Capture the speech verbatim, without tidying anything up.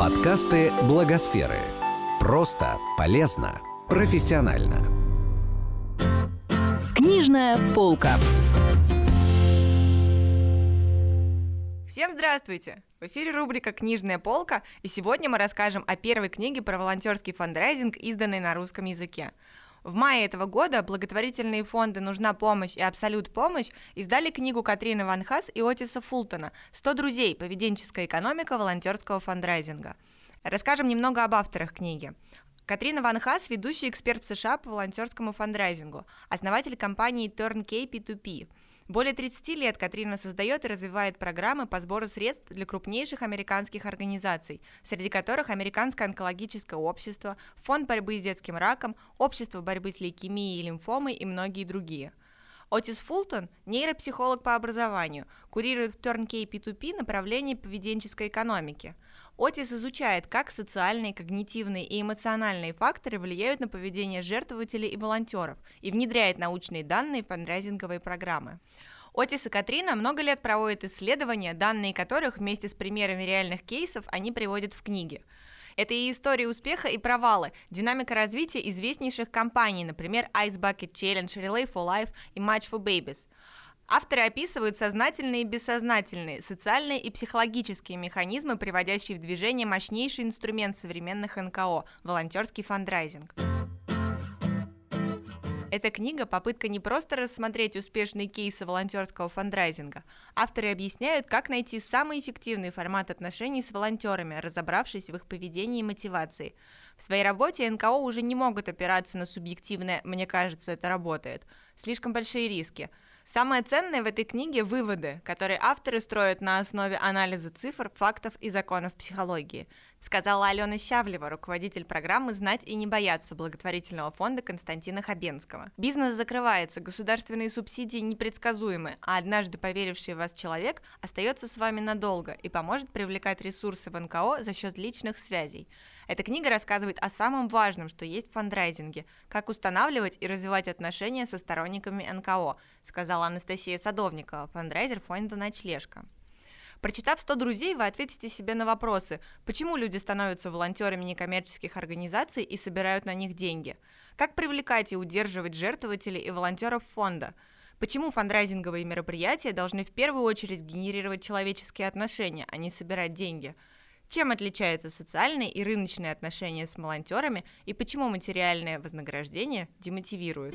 Подкасты Благосферы. Просто, полезно, профессионально. Книжная полка. Всем здравствуйте! В эфире рубрика «Книжная полка», и сегодня мы расскажем о первой книге про волонтерский фандрайзинг, изданной на русском языке. В мае этого года благотворительные фонды «Нужна помощь» и «Абсолют помощь» издали книгу Катрины Ванхасс и Отиса Фултона «сто друзей. Поведенческая экономика волонтерского фандрайзинга». Расскажем немного об авторах книги. Катрина Ванхасс – ведущий эксперт в США по волонтерскому фандрайзингу, основатель компании Turnkey пи ту пи. Более тридцать лет Катрина создает и развивает программы по сбору средств для крупнейших американских организаций, среди которых Американское онкологическое общество, Фонд борьбы с детским раком, Общество борьбы с лейкемией и лимфомой и многие другие. Отис Фултон – нейропсихолог по образованию, курирует в Turnkey пи ту пи направление поведенческой экономики. Отис изучает, как социальные, когнитивные и эмоциональные факторы влияют на поведение жертвователей и волонтеров, и внедряет научные данные в фандрайзинговые программы. Отис и Катрина много лет проводят исследования, данные которых вместе с примерами реальных кейсов они приводят в книге. Это и истории успеха и провалы, динамика развития известнейших компаний, например, Ice Bucket Challenge, Relay for Life и Match for Babies. Авторы описывают сознательные и бессознательные, социальные и психологические механизмы, приводящие в движение мощнейший инструмент современных эн ка о – волонтерский фандрайзинг. Эта книга – попытка не просто рассмотреть успешные кейсы волонтерского фандрайзинга. Авторы объясняют, как найти самый эффективный формат отношений с волонтерами, разобравшись в их поведении и мотивации. В своей работе эн ка о уже не могут опираться на субъективное «мне кажется, это работает». Слишком большие риски. Самое ценное в этой книге – выводы, которые авторы строят на основе анализа цифр, фактов и законов психологии, сказала Алена Щавлева, руководитель программы «Знать и не бояться» благотворительного фонда Константина Хабенского. Бизнес закрывается, государственные субсидии непредсказуемы, а однажды поверивший в вас человек остается с вами надолго и поможет привлекать ресурсы в эн ка о за счет личных связей. Эта книга рассказывает о самом важном, что есть в фандрайзинге, как устанавливать и развивать отношения со сторонниками эн ка о, сказала Анастасия Садовникова, фандрайзер фонда «Ночлежка». Прочитав «сто друзей», вы ответите себе на вопросы, почему люди становятся волонтерами некоммерческих организаций и собирают на них деньги, как привлекать и удерживать жертвователей и волонтеров фонда, почему фандрайзинговые мероприятия должны в первую очередь генерировать человеческие отношения, а не собирать деньги, чем отличаются социальные и рыночные отношения с волонтерами и почему материальное вознаграждение демотивирует.